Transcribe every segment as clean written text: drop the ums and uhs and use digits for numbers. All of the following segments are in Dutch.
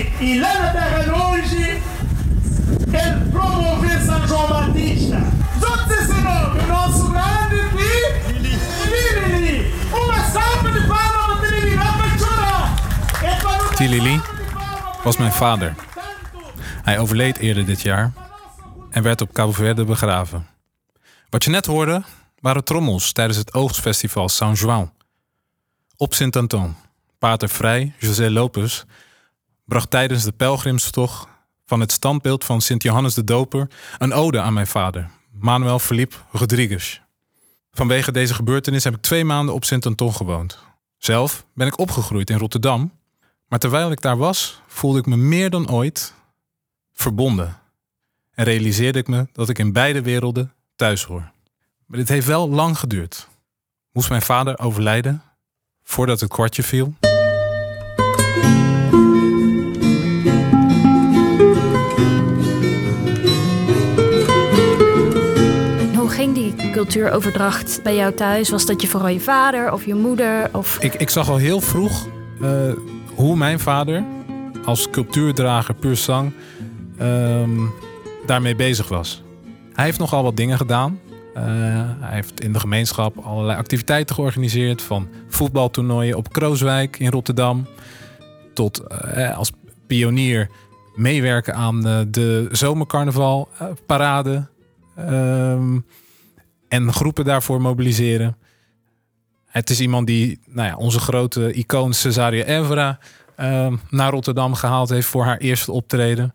aqui e lá na terra de hoje, ele promoveu São João Batista. Dê esse nome, o nosso grande Tilili. Uma salva de palmas para Tilili, não para chorar. Tilili was mijn vader. Hij overleed eerder dit jaar en werd op Cabo Verde begraven. Wat je net hoorde waren trommels tijdens het oogstfestival Saint-Jean. Op Sint-Anton, Pater Vrij, José Lopes, bracht tijdens de pelgrimstocht van het standbeeld van Sint-Johannes de Doper een ode aan mijn vader, Manuel Philippe Rodrigues. Vanwege deze gebeurtenis heb ik 2 maanden op Sint-Anton gewoond. Zelf ben ik opgegroeid in Rotterdam, maar terwijl ik daar was, voelde ik me meer dan ooit verbonden. En realiseerde ik me dat ik in beide werelden thuis hoor. Maar dit heeft wel lang geduurd. Moest mijn vader overlijden voordat het kwartje viel? Hoe ging die cultuuroverdracht bij jou thuis? Was dat je vooral je vader of je moeder? Of... Ik zag al heel vroeg hoe mijn vader als cultuurdrager puur sang daarmee bezig was. Hij heeft nogal wat dingen gedaan. Hij heeft in de gemeenschap allerlei activiteiten georganiseerd. Van voetbaltoernooien op Krooswijk in Rotterdam. Tot als pionier meewerken aan de zomercarnavalparade. En groepen daarvoor mobiliseren. Het is iemand die onze grote icoon Cesária Évora naar Rotterdam gehaald heeft voor haar eerste optreden.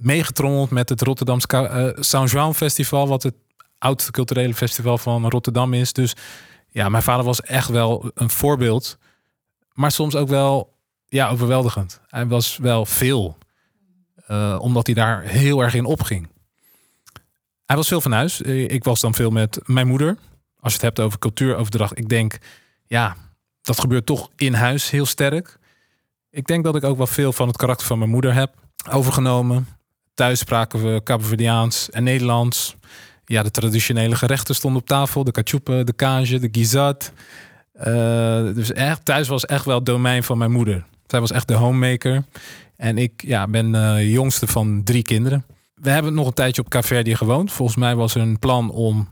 Meegetrommeld met het Rotterdamse Saint-Jean Festival, wat het oudste culturele festival van Rotterdam is. Dus ja, mijn vader was echt wel een voorbeeld. Maar soms ook wel overweldigend. Hij was wel veel. Omdat hij daar heel erg in opging. Hij was veel van huis. Ik was dan veel met mijn moeder. Als je het hebt over cultuuroverdracht. Ik denk, dat gebeurt toch in huis heel sterk. Ik denk dat ik ook wel veel van het karakter van mijn moeder heb overgenomen. Thuis spraken we Kaapverdiaans en Nederlands. Ja, de traditionele gerechten stonden op tafel. De cachoepen, de kage, de guisat. Dus echt, thuis was echt wel het domein van mijn moeder. Zij was echt de homemaker. En ik ben de jongste van 3 kinderen. We hebben nog een tijdje op Kaapverdië gewoond. Volgens mij was er een plan om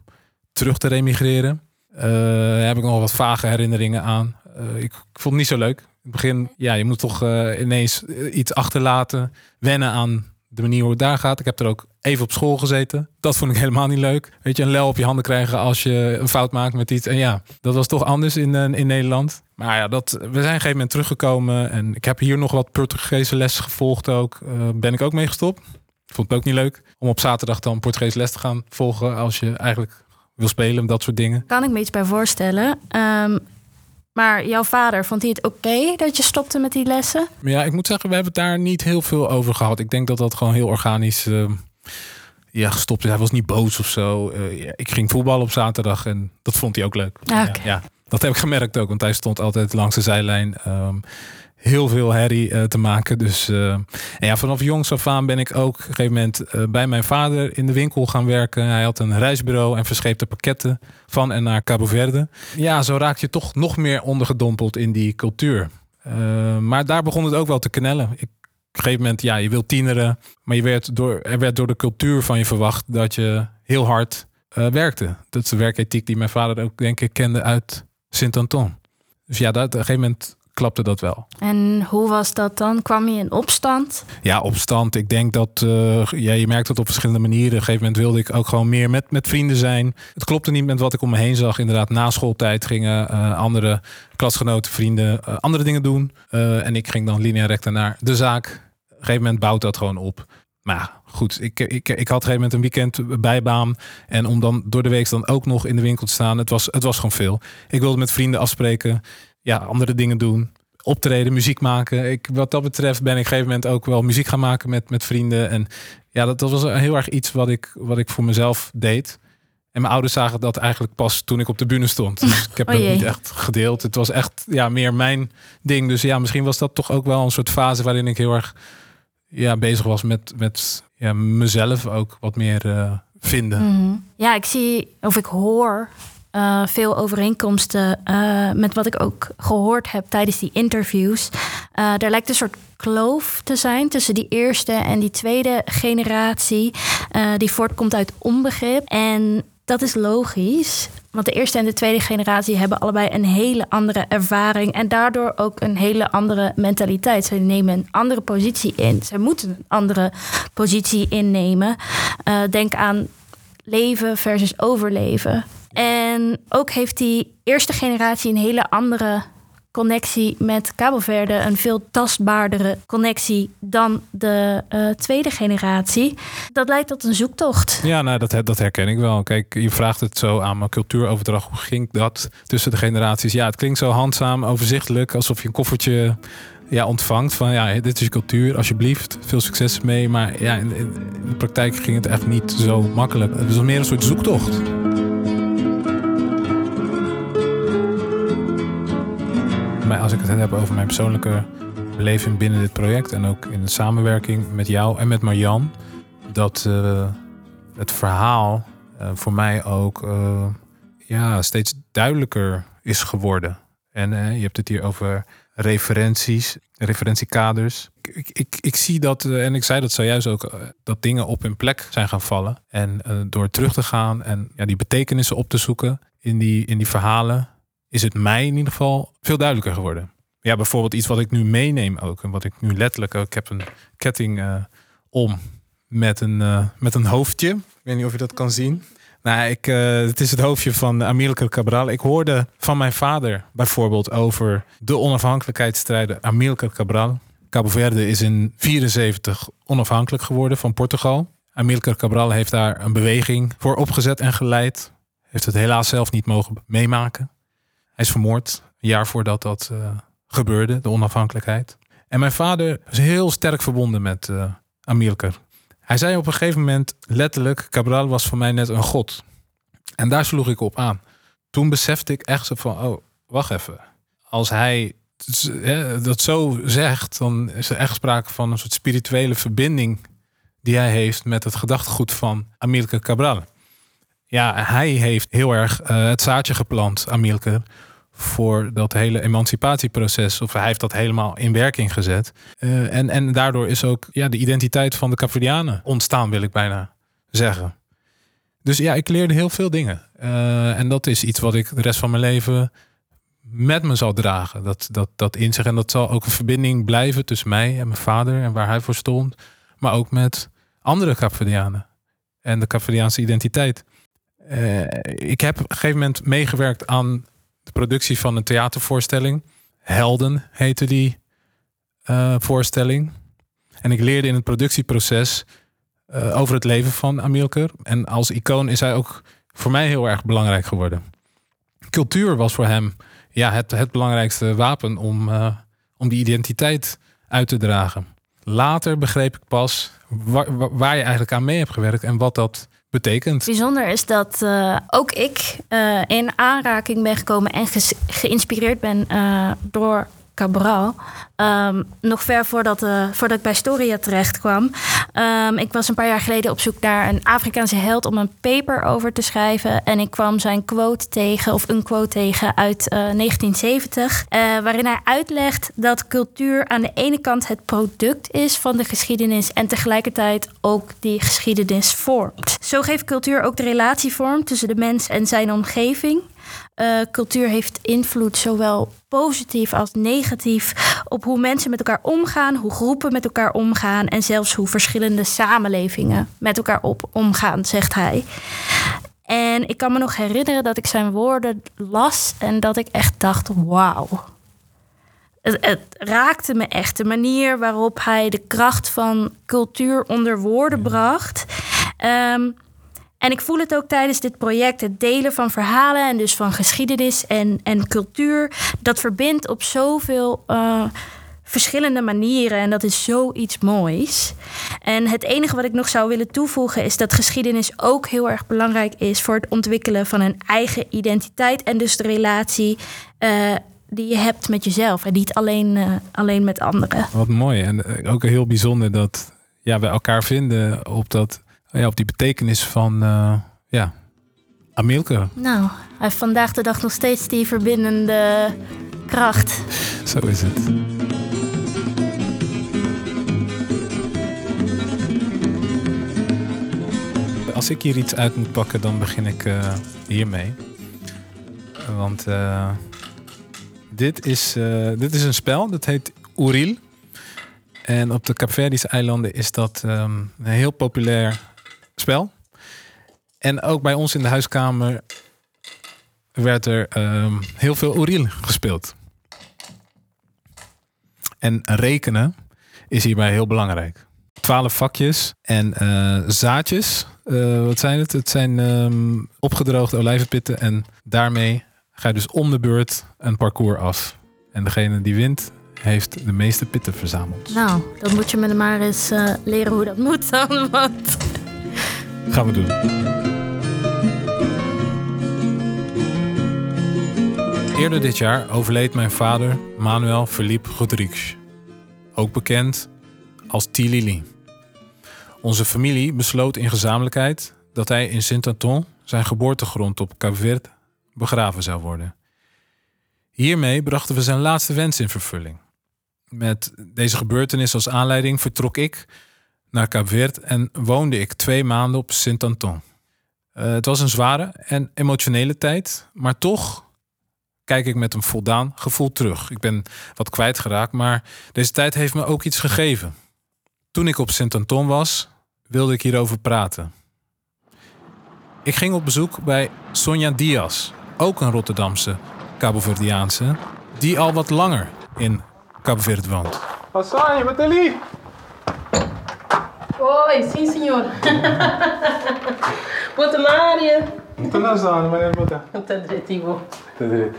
terug te remigreren. Daar heb ik nog wat vage herinneringen aan. Ik vond het niet zo leuk. In het begin, je moet toch ineens iets achterlaten. Wennen aan de manier hoe het daar gaat. Ik heb er ook even op school gezeten. Dat vond ik helemaal niet leuk. Weet je, een lel op je handen krijgen als je een fout maakt met iets. En dat was toch anders in Nederland. Maar we zijn op een gegeven moment teruggekomen. En ik heb hier nog wat Portugese les gevolgd ook. Ben ik ook mee gestopt. Vond het ook niet leuk om op zaterdag dan Portugese les te gaan volgen. Als je eigenlijk wil spelen, dat soort dingen. Kan ik me iets bij voorstellen. Maar jouw vader, vond hij het oké dat je stopte met die lessen? Ja, ik moet zeggen, we hebben het daar niet heel veel over gehad. Ik denk dat dat gewoon heel organisch gestopt is. Hij was niet boos of zo. Ik ging voetballen op zaterdag en dat vond hij ook leuk. Okay. Ja, dat heb ik gemerkt ook, want hij stond altijd langs de zijlijn. Heel veel herrie te maken. Dus vanaf jongs af aan ben ik ook op een gegeven moment bij mijn vader in de winkel gaan werken. Hij had een reisbureau en verscheepte pakketten van en naar Cabo Verde. Ja, zo raak je toch nog meer ondergedompeld in die cultuur. Maar daar begon het ook wel te knellen. Op een gegeven moment, je wil tieneren. Maar er werd door de cultuur van je verwacht dat je heel hard werkte. Dat is de werkethiek die mijn vader ook, denk ik, kende uit Sint-Anton. Dus op een gegeven moment klapte dat wel. En hoe was dat dan? Kwam je in opstand? Ja, opstand. Ik denk dat... je merkt dat op verschillende manieren. Op een gegeven moment wilde ik ook gewoon meer met vrienden zijn. Het klopte niet met wat ik om me heen zag. Inderdaad, na schooltijd gingen andere klasgenoten, vrienden andere dingen doen. En ik ging dan linea recta naar de zaak. Op een gegeven moment bouwt dat gewoon op. Maar goed, ik had op een gegeven moment een weekend bijbaan. En om dan door de week dan ook nog in de winkel te staan. Het was gewoon veel. Ik wilde met vrienden afspreken. Ja, andere dingen doen. Optreden, muziek maken. Wat dat betreft ben ik op een gegeven moment ook wel muziek gaan maken met vrienden. En dat was heel erg iets wat ik voor mezelf deed. En mijn ouders zagen dat eigenlijk pas toen ik op de bühne stond. Dus ik heb het niet echt gedeeld. Het was echt meer mijn ding. Dus misschien was dat toch ook wel een soort fase waarin ik heel erg bezig was met mezelf ook wat meer vinden. Mm-hmm. Ja, ik hoor veel overeenkomsten met wat ik ook gehoord heb tijdens die interviews. Er lijkt een soort kloof te zijn tussen die eerste en die tweede generatie, die voortkomt uit onbegrip. En dat is logisch, want de eerste en de tweede generatie hebben allebei een hele andere ervaring en daardoor ook een hele andere mentaliteit. Ze nemen een andere positie in. Ze moeten een andere positie innemen. Denk aan leven versus overleven. En ook heeft die eerste generatie een hele andere connectie met Cabo Verde, een veel tastbaardere connectie dan de tweede generatie. Dat leidt tot een zoektocht. Ja, nou, dat herken ik wel. Kijk, je vraagt het zo aan mijn cultuuroverdracht. Hoe ging dat tussen de generaties? Ja, het klinkt zo handzaam, overzichtelijk, alsof je een koffertje ontvangt van dit is je cultuur, alsjeblieft, veel succes mee. Maar ja, in de praktijk ging het echt niet zo makkelijk. Het was meer een soort zoektocht. Als ik het heb over mijn persoonlijke beleving binnen dit project en ook in de samenwerking met jou en met Marjan, dat het verhaal voor mij ook steeds duidelijker is geworden. En je hebt het hier over referenties, referentiekaders. Ik zie dat, en ik zei dat zojuist ook, dat dingen op hun plek zijn gaan vallen. En door terug te gaan en die betekenissen op te zoeken in die verhalen, is het mij in ieder geval veel duidelijker geworden. Ja, bijvoorbeeld iets wat ik nu meeneem ook. En wat ik nu letterlijk ook... Ik heb een ketting om met een hoofdje. Ik weet niet of je dat kan zien. Nou, het is het hoofdje van Amílcar Cabral. Ik hoorde van mijn vader bijvoorbeeld over de onafhankelijkheidsstrijder Amílcar Cabral. Cabo Verde is in 1974 onafhankelijk geworden van Portugal. Amílcar Cabral heeft daar een beweging voor opgezet en geleid. Heeft het helaas zelf niet mogen meemaken. Hij is vermoord, een jaar voordat dat gebeurde, de onafhankelijkheid. En mijn vader is heel sterk verbonden met Amílcar. Hij zei op een gegeven moment letterlijk, Cabral was voor mij net een god. En daar sloeg ik op aan. Toen besefte ik echt zo van, oh, wacht even. Als hij dat zo zegt, dan is er echt sprake van een soort spirituele verbinding die hij heeft met het gedachtegoed van Amílcar Cabral. Ja, hij heeft heel erg het zaadje geplant, Amílcar, voor dat hele emancipatieproces. Of hij heeft dat helemaal in werking gezet. En daardoor is ook de identiteit van de Kaapverdianen ontstaan, wil ik bijna zeggen. Dus ja, ik leerde heel veel dingen. En dat is iets wat ik de rest van mijn leven met me zal dragen. Dat in zich. En dat zal ook een verbinding blijven tussen mij en mijn vader en waar hij voor stond. Maar ook met andere Kaapverdianen en de Kaapverdiaanse identiteit. Ik heb op een gegeven moment meegewerkt aan de productie van een theatervoorstelling. Helden heette die voorstelling. En ik leerde in het productieproces over het leven van Amílcar. En als icoon is hij ook voor mij heel erg belangrijk geworden. Cultuur was voor hem het belangrijkste wapen om die identiteit uit te dragen. Later begreep ik pas waar je eigenlijk aan mee hebt gewerkt en wat dat betekent. Bijzonder is dat ook ik in aanraking ben gekomen en geïnspireerd ben door Cabral. Nog ver voordat ik bij Storia terecht kwam. Ik was een paar jaar geleden op zoek naar een Afrikaanse held om een paper over te schrijven. En ik kwam zijn quote tegen, of een quote tegen uit 1970. Waarin hij uitlegt dat cultuur aan de ene kant het product is van de geschiedenis en tegelijkertijd ook die geschiedenis vormt. Zo geeft cultuur ook de relatie vorm tussen de mens en zijn omgeving. Cultuur heeft invloed zowel positief als negatief op hoe mensen met elkaar omgaan, hoe groepen met elkaar omgaan en zelfs hoe verschillende samenlevingen met elkaar omgaan, zegt hij. En ik kan me nog herinneren dat ik zijn woorden las en dat ik echt dacht, wauw. Het raakte me echt, de manier waarop hij de kracht van cultuur onder woorden bracht. En ik voel het ook tijdens dit project, het delen van verhalen en dus van geschiedenis en cultuur. Dat verbindt op zoveel verschillende manieren en dat is zoiets moois. En het enige wat ik nog zou willen toevoegen is dat geschiedenis ook heel erg belangrijk is voor het ontwikkelen van een eigen identiteit. En dus de relatie die je hebt met jezelf en niet alleen met anderen. Wat mooi en ook heel bijzonder dat we elkaar vinden op die betekenis van Amílcar. Nou, hij heeft vandaag de dag nog steeds die verbindende kracht. Zo is het. Als ik hier iets uit moet pakken, dan begin ik hiermee. Want dit is een spel, dat heet Oril. En op de Kaapverdische eilanden is dat een heel populair spel. En ook bij ons in de huiskamer werd er heel veel Oril gespeeld. En rekenen is hierbij heel belangrijk. 12 vakjes en zaadjes. Wat zijn het? Het zijn opgedroogde olijvenpitten. En daarmee ga je dus om de beurt een parcours af. En degene die wint, heeft de meeste pitten verzameld. Nou, dan moet je me maar eens leren hoe dat moet dan. Want... gaan we doen. Eerder dit jaar overleed mijn vader Manuel Philippe Rodrigues. Ook bekend als Tilili. Onze familie besloot in gezamenlijkheid dat hij in Sint-Anton, zijn geboortegrond op Cabo Verde, begraven zou worden. Hiermee brachten we zijn laatste wens in vervulling. Met deze gebeurtenis als aanleiding vertrok ik naar Cabo Verde en woonde ik 2 maanden op Sint-Anton. Het was een zware en emotionele tijd, maar toch kijk ik met een voldaan gevoel terug. Ik ben wat kwijtgeraakt, maar deze tijd heeft me ook iets gegeven. Toen ik op Sint-Anton was, wilde ik hierover praten. Ik ging op bezoek bij Sonja Dias, ook een Rotterdamse Kaapverdiaanse, die al wat langer in Cabo Verde woont. Hassan, je bent er lief. Hoi, sim, senhor. Boa tarde. Internationaal, meneer Botta. Tot dit.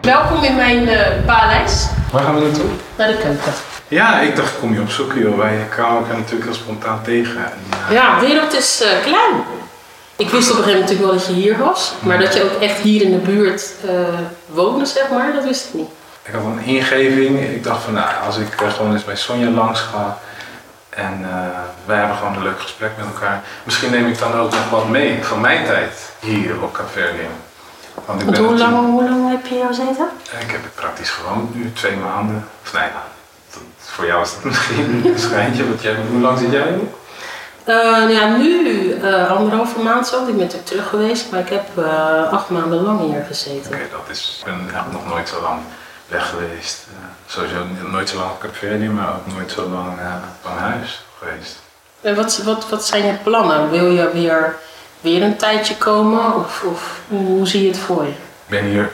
Welkom in mijn paleis. Waar gaan we naartoe? Naar de keuken. Ja, ik dacht, kom je opzoeken, joh. Wij kwamen elkaar natuurlijk heel spontaan tegen. Ja, de wereld is klein. Ik wist op een gegeven moment natuurlijk wel dat je hier was, maar dat je ook echt hier in de buurt woonde, zeg maar, dat wist ik niet. Ik had een ingeving. Ik dacht van, nou, als ik gewoon eens bij Sonja langs ga en wij hebben gewoon een leuk gesprek met elkaar, misschien neem ik dan ook nog wat mee van mijn tijd hier op Kaapverdiaans. Want hoe lang heb je hier gezeten? Ik heb het praktisch gewoond nu, 2 maanden. Of nee, voor jou is dat misschien een schijntje, want jij, hoe lang zit jij nu? Nu 1,5 maand zo. Ik ben er terug geweest, maar ik heb 8 maanden lang hier gezeten. Oké, dat is... Ik ben nog nooit zo lang weg geweest. Sowieso nooit zo lang op Cabo Verde, maar ook nooit zo lang van huis geweest. En wat zijn je plannen? Wil je weer een tijdje komen of hoe zie je het voor je? Ik ben hier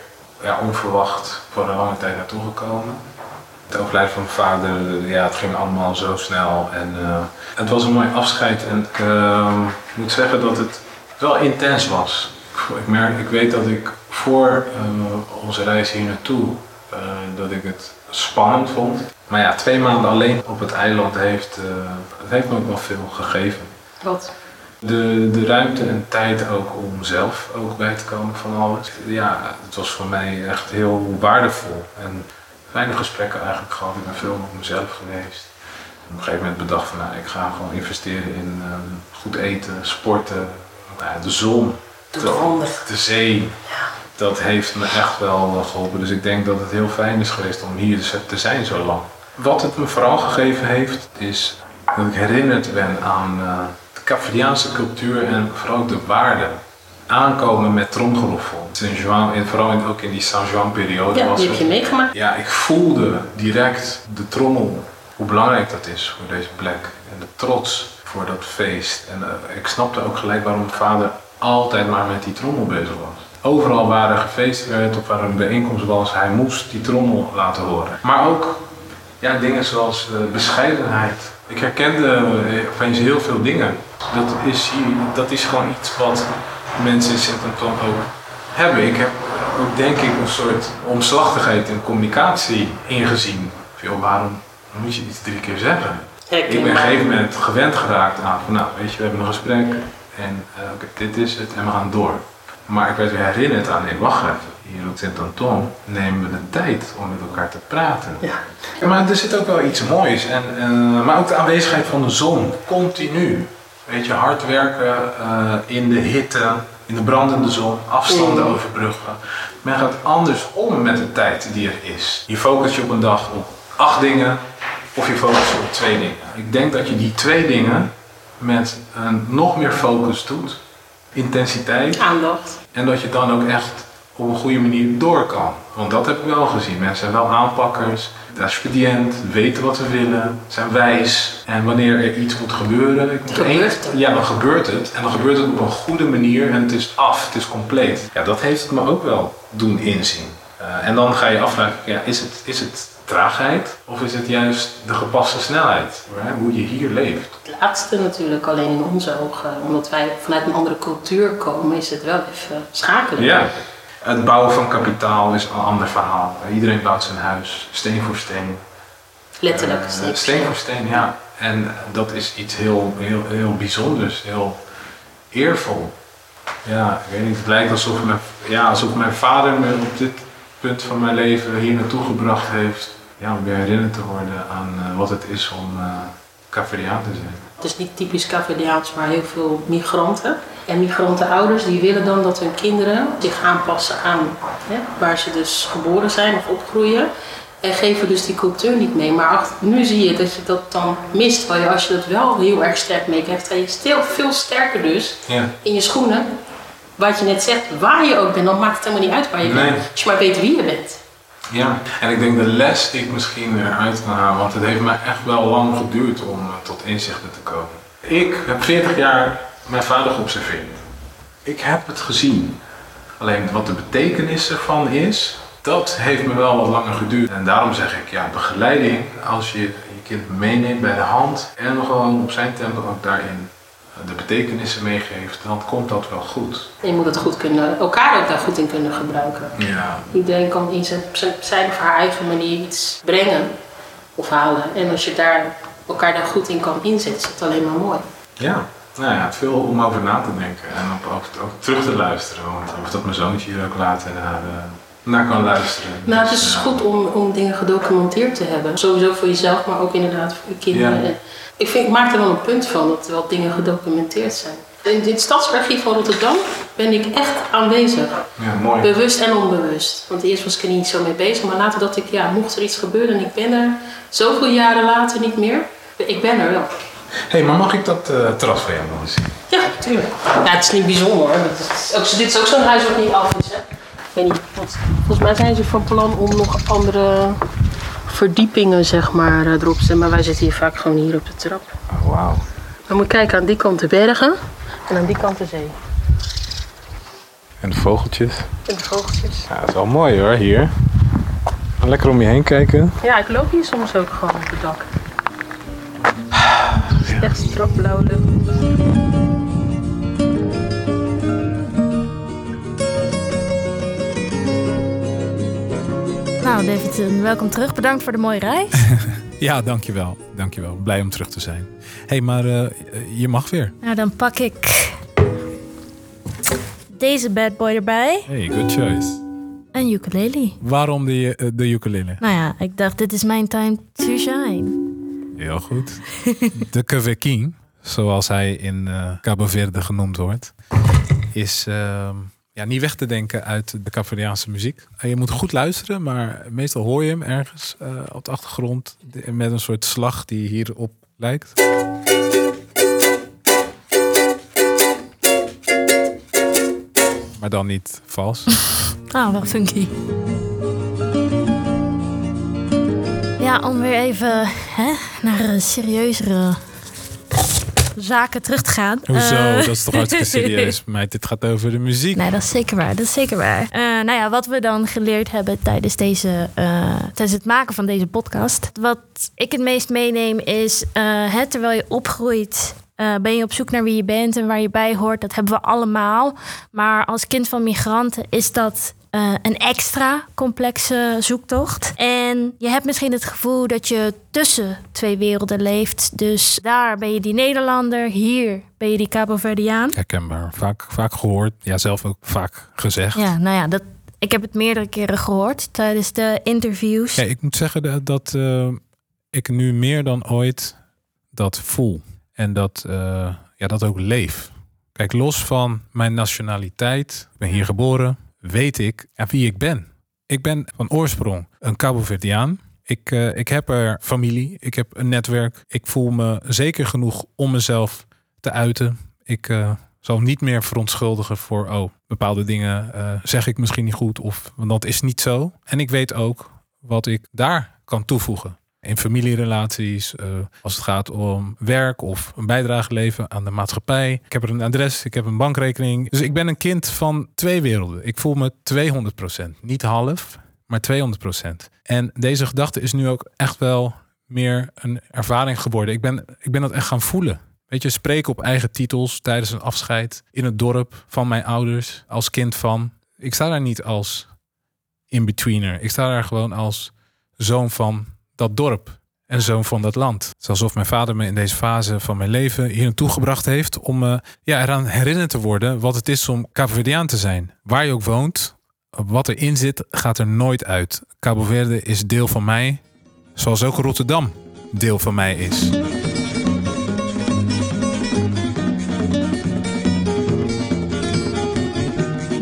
onverwacht voor een lange tijd naartoe gekomen. Het overlijden van mijn vader, het ging allemaal zo snel en het was een mooi afscheid en ik moet zeggen dat het wel intens was. Ik weet dat ik voor onze reis hier naartoe, dat ik het spannend vond. Maar 2 maanden alleen op het eiland heeft me ook wel veel gegeven. Wat? De ruimte en tijd ook om zelf ook bij te komen van alles. Ja, het was voor mij echt heel waardevol. En weinig gesprekken eigenlijk gehad, ik ben veel op mezelf geweest. Op een gegeven moment bedacht van, ik ga gewoon investeren in goed eten, sporten, de zon, de zee. Ja. Dat heeft me echt wel geholpen, dus ik denk dat het heel fijn is geweest om hier te zijn zo lang. Wat het me vooral gegeven heeft, is dat ik herinnerd ben aan de Capverdiaanse cultuur en vooral ook de waarden. Aankomen met tromgeroffel. Saint-Jean, en vooral ook in die Saint-Jean-periode. Ja, die heb je meegemaakt. Ja, ik voelde direct de trommel, hoe belangrijk dat is voor deze plek. En de trots voor dat feest. En ik snapte ook gelijk waarom vader altijd maar met die trommel bezig was. Overal waar er gefeest werd of waar een bijeenkomst was, hij moest die trommel laten horen. Maar ook dingen zoals bescheidenheid. Ik herkende opeens heel veel dingen. Dat is gewoon iets wat mensen in Sint-Anton ook hebben. Ik heb ook denk ik een soort omslachtigheid in communicatie ingezien. Waarom moet je iets 3 keer zeggen? Ik ben op een gegeven moment gewend geraakt aan van, we hebben een gesprek en dit is het en we gaan door. Maar ik werd weer herinnerd aan, wacht even. Hier op Sint-Anton nemen we de tijd om met elkaar te praten. Ja. Ja, maar er zit ook wel iets moois. Maar ook de aanwezigheid van de zon, continu. Weet je, hard werken in de hitte, in de brandende zon, afstanden overbruggen. Men gaat anders om met de tijd die er is. Je focust je op een dag op 8 dingen of je focust je op 2 dingen. Ik denk dat je die 2 dingen met een nog meer focus doet, intensiteit, aandacht. En dat je dan ook echt op een goede manier door kan. Want dat heb ik wel gezien. Mensen zijn wel aanpakkers, expedient, weten wat ze willen, zijn wijs. En wanneer er iets moet gebeuren, dan gebeurt het. En dan gebeurt het op een goede manier en het is af, het is compleet. Ja, dat heeft het me ook wel doen inzien. En dan ga je afvragen, ja, is het traagheid of is het juist de gepaste snelheid? Hoe je hier leeft. Het laatste natuurlijk, alleen in onze ogen. Omdat wij vanuit een andere cultuur komen, is het wel even schakelen. Ja. Het bouwen van kapitaal is een ander verhaal. Iedereen bouwt zijn huis, steen voor steen. Letterlijk steen voor steen, ja. En dat is iets heel, heel, heel bijzonders, heel eervol. Ja, ik weet niet, het lijkt alsof mijn vader me op dit punt van mijn leven hier naartoe gebracht heeft. Ja, om weer herinnerd te worden aan wat het is om Kaapverdiaan te zijn. Het is niet typisch Kaapverdiaans, maar heel veel migranten. En migrantenouders die willen dan dat hun kinderen zich aanpassen aan waar ze dus geboren zijn of opgroeien. En geven dus die cultuur niet mee. Maar nu zie je dat je dat dan mist. Terwijl als je dat wel heel erg sterk mee hebt, dan is je veel sterker dus in je schoenen. Wat je net zegt, waar je ook bent, dan maakt het helemaal niet uit waar je bent. Als je maar weet wie je bent. Ja, en ik denk de les die ik misschien eruit kan halen, want het heeft mij echt wel lang geduurd om tot inzichten te komen. Ik heb 40 jaar mijn vader geobserveerd. Ik heb het gezien. Alleen wat de betekenis ervan is, dat heeft me wel wat langer geduurd. En daarom zeg ik, ja, begeleiding, als je je kind meeneemt bij de hand en gewoon op zijn tempo ook daarin de betekenissen meegeeft, dan komt dat wel goed. Je moet het goed kunnen, elkaar ook daar goed in kunnen gebruiken. Ja. Iedereen kan in zijn of haar eigen manier iets brengen of halen. En als je elkaar daar goed in kan inzetten, is dat alleen maar mooi. Ja, nou ja, veel om over na te denken en ook terug te luisteren. Want of dat mijn zoontje hier ook later naar kan luisteren. Nou, het is goed om dingen gedocumenteerd te hebben. Sowieso voor jezelf, maar ook inderdaad voor je kinderen. Ja. Ik maak er wel een punt van dat er wel dingen gedocumenteerd zijn. In dit Stadsarchief van Rotterdam ben ik echt aanwezig. Ja, mooi. Bewust en onbewust. Want eerst was ik er niet zo mee bezig, maar later dacht ik, mocht er iets gebeuren en ik ben er zoveel jaren later niet meer. Ik ben er wel. Hé, maar mag ik dat terras van jou nog eens zien? Ja, tuurlijk. Nou, het is niet bijzonder hoor. Dit is ook zo'n huis wat niet af is, hè? Ik weet niet, volgens mij zijn ze van plan om nog andere verdiepingen zeg maar erop zitten, maar wij zitten hier vaak gewoon hier op de trap. Oh, wauw. Dan moet je kijken, aan die kant de bergen en aan die kant de zee. En de vogeltjes. Ja, dat is wel mooi hoor, hier. Lekker om je heen kijken. Ja, ik loop hier soms ook gewoon op het dak. Echt strak blauwe lucht. Nou Davidson, welkom terug. Bedankt voor de mooie reis. Ja, dankjewel. Blij om terug te zijn. Hé, maar je mag weer. Nou, dan pak ik deze bad boy erbij. Hey, good choice. En ukulele. Waarom de ukulele? Nou ja, ik dacht, dit is mijn time to shine. Heel goed. De cavaquin, zoals hij in Cabo Verde genoemd wordt, is niet weg te denken uit de Capverdiaanse muziek. Je moet goed luisteren, maar meestal hoor je hem ergens op de achtergrond met een soort slag die hierop lijkt. Maar dan niet vals. Wel funky. Ja, om weer even naar serieuzere zaken terug te gaan. Hoezo? Dat is toch hartstikke serieus, meid. Dit gaat over de muziek. Nee, dat is zeker waar. Wat we dan geleerd hebben tijdens tijdens het maken van deze podcast. Wat ik het meest meeneem is, terwijl je opgroeit, ben je op zoek naar wie je bent en waar je bij hoort. Dat hebben we allemaal. Maar als kind van migranten is dat een extra complexe zoektocht. En je hebt misschien het gevoel dat je tussen twee werelden leeft. Dus daar ben je die Nederlander, hier ben je die Cabo Verdiaan. Herkenbaar. Vaak gehoord. Ja, zelf ook vaak gezegd. Ja, nou ja, ik heb het meerdere keren gehoord tijdens de interviews. Ja, ik moet zeggen dat ik nu meer dan ooit dat voel. En dat ja, dat ook leef. Kijk, los van mijn nationaliteit, ik ben hier geboren, weet ik wie ik ben. Ik ben van oorsprong een Cabo Verdiaan. Ik heb er familie, ik heb een netwerk. Ik voel me zeker genoeg om mezelf te uiten. Ik zal niet meer verontschuldigen voor bepaalde dingen zeg ik misschien niet goed, want dat is niet zo. En ik weet ook wat ik daar kan toevoegen. In familierelaties, als het gaat om werk of een bijdrage leveren aan de maatschappij. Ik heb er een adres, ik heb een bankrekening. Dus ik ben een kind van twee werelden. Ik voel me 200%. Niet half, maar 200%. En deze gedachte is nu ook echt wel meer een ervaring geworden. Ik ben dat echt gaan voelen. Weet je, spreken op eigen titels tijdens een afscheid in het dorp van mijn ouders als kind van. Ik sta daar niet als in-betweener. Ik sta daar gewoon als zoon van dat dorp en zoon van dat land. Het is alsof mijn vader me in deze fase van mijn leven hier naartoe gebracht heeft om eraan herinnerd te worden wat het is om Cabo Verdiaan te zijn. Waar je ook woont, wat erin zit, gaat er nooit uit. Cabo Verde is deel van mij, zoals ook Rotterdam deel van mij is.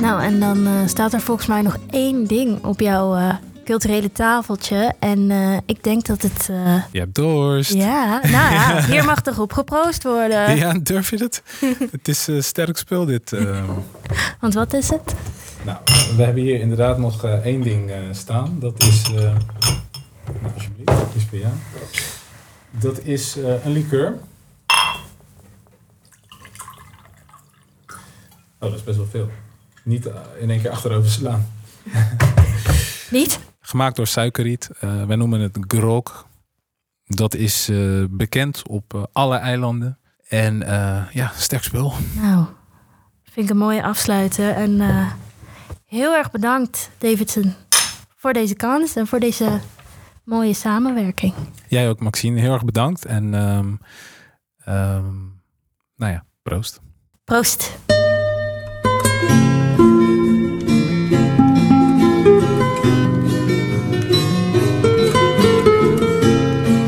Nou, en dan staat er volgens mij nog één ding op jouw culturele tafeltje. En ik denk dat het... Je hebt dorst. Ja, nou ja, hier mag toch op geproost worden. Ja, durf je dat? Het is sterk spul dit. Want wat is het? Nou, we hebben hier inderdaad nog één ding staan. Dat is... alsjeblieft, dat is bij jou. Dat is een liqueur. Oh, dat is best wel veel. Niet in één keer achterover slaan. Niet? Gemaakt door suikerriet. Wij noemen het Grok. Dat is bekend op alle eilanden. En sterk spul. Nou, vind ik een mooie afsluiten. En heel erg bedankt, Davidson, voor deze kans en voor deze mooie samenwerking. Jij ook, Maxine. Heel erg bedankt. En proost. Proost.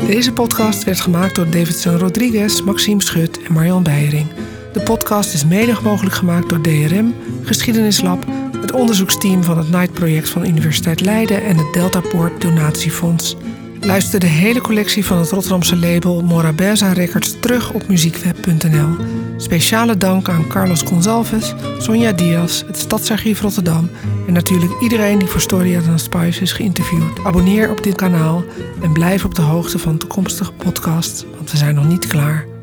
Deze podcast werd gemaakt door Davidson Rodriguez, Maxime Schut en Marjan Beijering. De podcast is mede mogelijk gemaakt door DRM, Geschiedenislab, het onderzoeksteam van het NIGHT-project van Universiteit Leiden en het Deltaport Donatiefonds. Luister de hele collectie van het Rotterdamse label Morabesa Records terug op muziekweb.nl. Speciale dank aan Carlos Gonçalves, Sonja Dias, het Stadsarchief Rotterdam en natuurlijk iedereen die voor Storia de Nhas Pais is geïnterviewd. Abonneer op dit kanaal en blijf op de hoogte van toekomstige podcasts, want we zijn nog niet klaar.